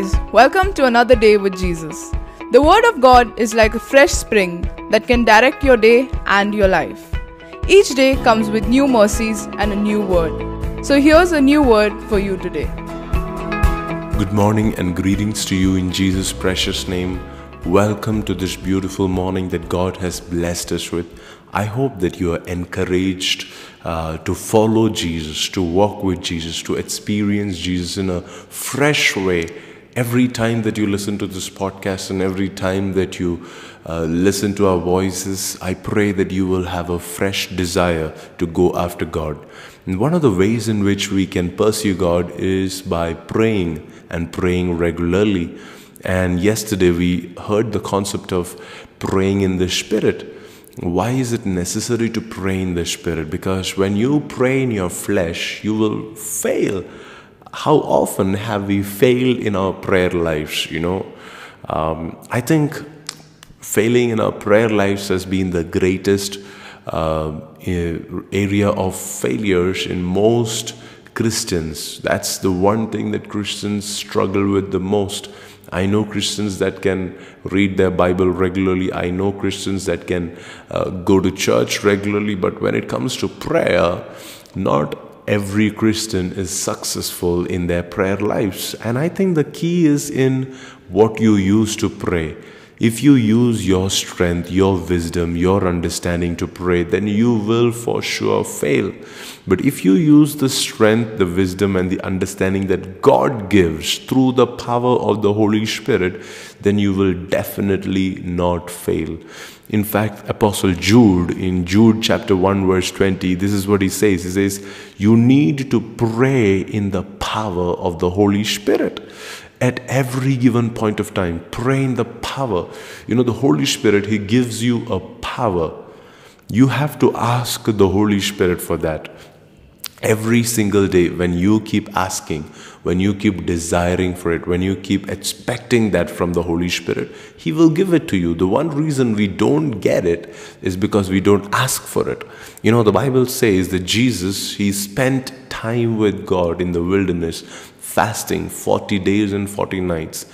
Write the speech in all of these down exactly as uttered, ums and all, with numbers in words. guys, welcome to another day with Jesus. The Word of God is like a fresh spring that can direct your day and your life. Each day comes with new mercies and a new word. So here's a new word for you today. Good morning and greetings to you in Jesus' precious name. Welcome to this beautiful morning that God has blessed us with. I hope that you are encouraged uh, to follow Jesus, to walk with Jesus, to experience Jesus in a fresh way. Every time that you listen to this podcast and every time that you uh, listen to our voices, I pray that you will have a fresh desire to go after God. And one of the ways in which we can pursue God is by praying and praying regularly. And yesterday we heard the concept of praying in the Spirit. Why is it necessary to pray in the Spirit? Because when you pray in your flesh, you will fail. How often have we failed in our prayer lives, you know? Um, I think failing in our prayer lives has been the greatest uh, area of failures in most Christians. That's the one thing that Christians struggle with the most. I know Christians that can read their Bible regularly. I know Christians that can uh, go to church regularly. But when it comes to prayer, not every Christian is successful in their prayer lives. And I think the key is in what you use to pray. If you use your strength, your wisdom, your understanding to pray, then you will for sure fail. But if you use the strength, the wisdom, and the understanding that God gives through the power of the Holy Spirit, then you will definitely not fail. In fact, Apostle Jude, in Jude chapter one, verse twenty, this is what he says. He says, you need to pray in the power of the Holy Spirit. At every given point of time, pray in the power. You know, the Holy Spirit, He gives you a power. You have to ask the Holy Spirit for that. Every single day, when you keep asking, when you keep desiring for it, when you keep expecting that from the Holy Spirit, He will give it to you. The one reason we don't get it is because we don't ask for it. You know, the Bible says that Jesus, He spent time with God in the wilderness, fasting forty days and forty nights.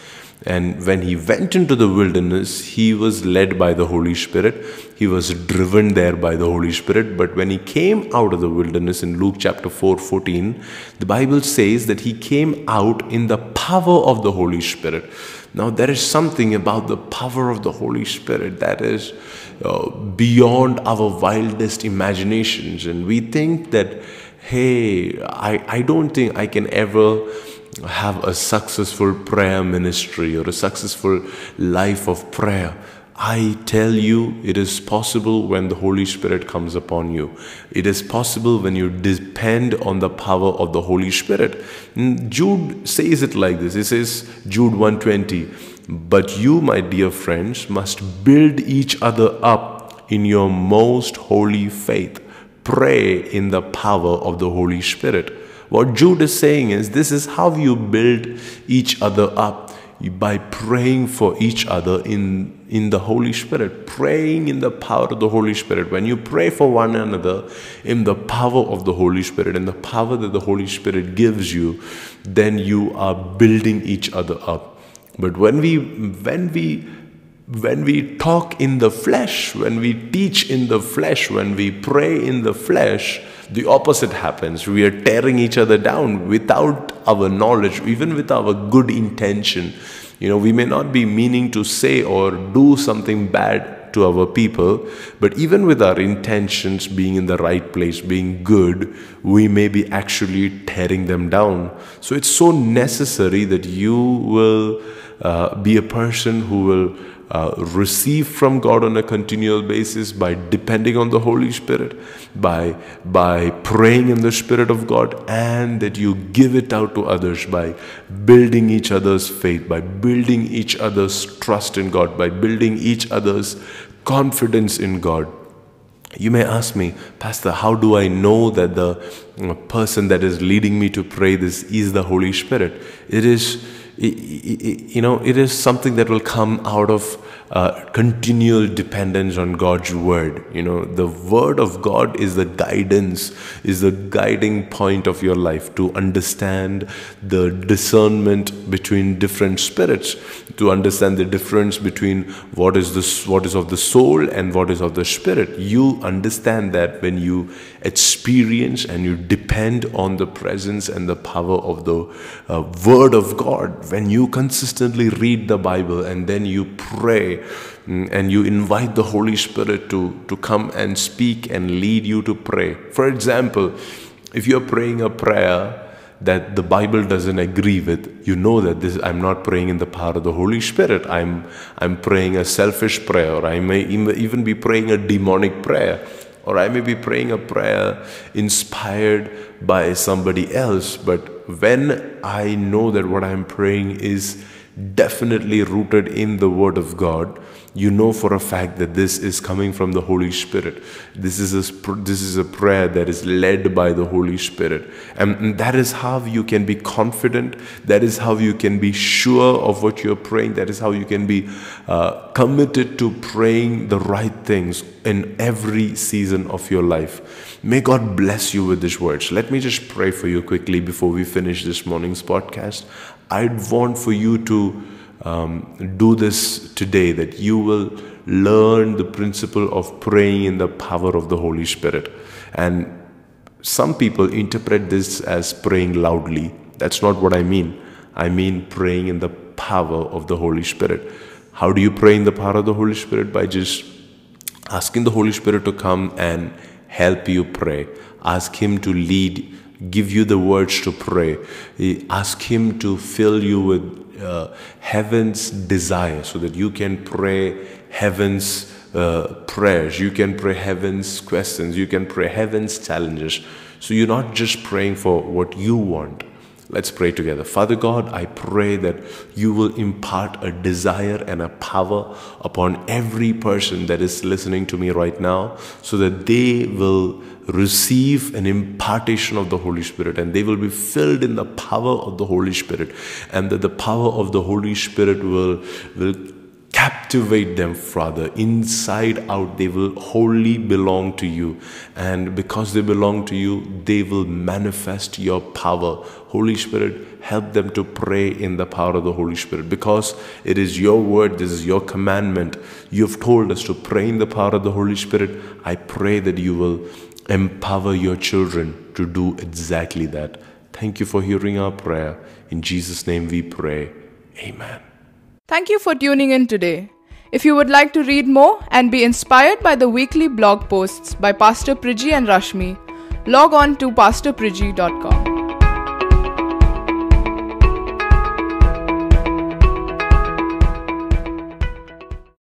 And when He went into the wilderness, He was led by the Holy Spirit. He was driven there by the Holy Spirit. But when He came out of the wilderness in Luke chapter four fourteen, the Bible says that He came out in the power of the Holy Spirit. Now, there is something about the power of the Holy Spirit that is uh, beyond our wildest imaginations. And we think that, hey, I, I don't think I can ever have a successful prayer ministry or a successful life of prayer. I tell you, it is possible when the Holy Spirit comes upon you. It is possible when you depend on the power of the Holy Spirit. Jude says it like this. He says, Jude one twenty, but you, my dear friends, must build each other up in your most holy faith. Pray in the power of the Holy Spirit. What Jude is saying is, this is how you build each other up, by praying for each other in, in the Holy Spirit, praying in the power of the Holy Spirit. When you pray for one another in the power of the Holy Spirit, in the power that the Holy Spirit gives you, then you are building each other up. But when we, when we When we talk in the flesh, when we teach in the flesh, when we pray in the flesh, the opposite happens. We are tearing each other down without our knowledge, even with our good intention. You know, we may not be meaning to say or do something bad to our people, but even with our intentions being in the right place, being good, we may be actually tearing them down. So it's so necessary that you will uh, be a person who will Uh, receive from God on a continual basis by depending on the Holy Spirit, by by praying in the Spirit of God, and that you give it out to others by building each other's faith, by building each other's trust in God, by building each other's confidence in God. You may ask me, Pastor, how do I know that the person that is leading me to pray this is the Holy Spirit? It is You know, it is something that will come out of uh, continual dependence on God's word. You know, the word of God is the guidance, is the guiding point of your life, to understand the discernment between different spirits, to understand the difference between what is this, what is of the soul and what is of the spirit. You understand that when you experience and you depend on the presence and the power of the uh, word of God, when you consistently read the Bible and then you pray and you invite the Holy Spirit to, to come and speak and lead you to pray. For example, if you're praying a prayer that the Bible doesn't agree with, you know that this, I'm not praying in the power of the Holy Spirit. I'm, I'm praying a selfish prayer, or I may even be praying a demonic prayer. Or I may be praying a prayer inspired by somebody else. But when I know that what I'm praying is definitely rooted in the Word of God, you know for a fact that this is coming from the Holy Spirit. This is a, this is a prayer that is led by the Holy Spirit. And that is how you can be confident. That is how you can be sure of what you're praying. That is how you can be uh, committed to praying the right things in every season of your life. May God bless you with these words. Let me just pray for you quickly before we finish this morning's podcast. I'd want for you to Um, do this today, that you will learn the principle of praying in the power of the Holy Spirit. And some people interpret this as praying loudly. That's not what I mean. I mean praying in the power of the Holy Spirit. How do you pray in the power of the Holy Spirit? By just asking the Holy Spirit to come and help you pray. Ask Him to lead, give you the words to pray. Ask Him to fill you with Uh, heaven's desire, so that you can pray heaven's uh, prayers, you can pray heaven's questions, you can pray heaven's challenges. So you're not just praying for what you want. Let's pray together. Father God, I pray that you will impart a desire and a power upon every person that is listening to me right now, so that they will receive an impartation of the Holy Spirit and they will be filled in the power of the Holy Spirit, and that the power of the Holy Spirit will, will captivate them, Father. Inside out, they will wholly belong to you. And because they belong to you, they will manifest your power. Holy Spirit, help them to pray in the power of the Holy Spirit, because it is your word, this is your commandment. You have told us to pray in the power of the Holy Spirit. I pray that you will empower your children to do exactly that. Thank you for hearing our prayer. In Jesus' name we pray. Amen. Thank you for tuning in today. If you would like to read more and be inspired by the weekly blog posts by Pastor Prigi and Rashmi, log on to pastor prigi dot com.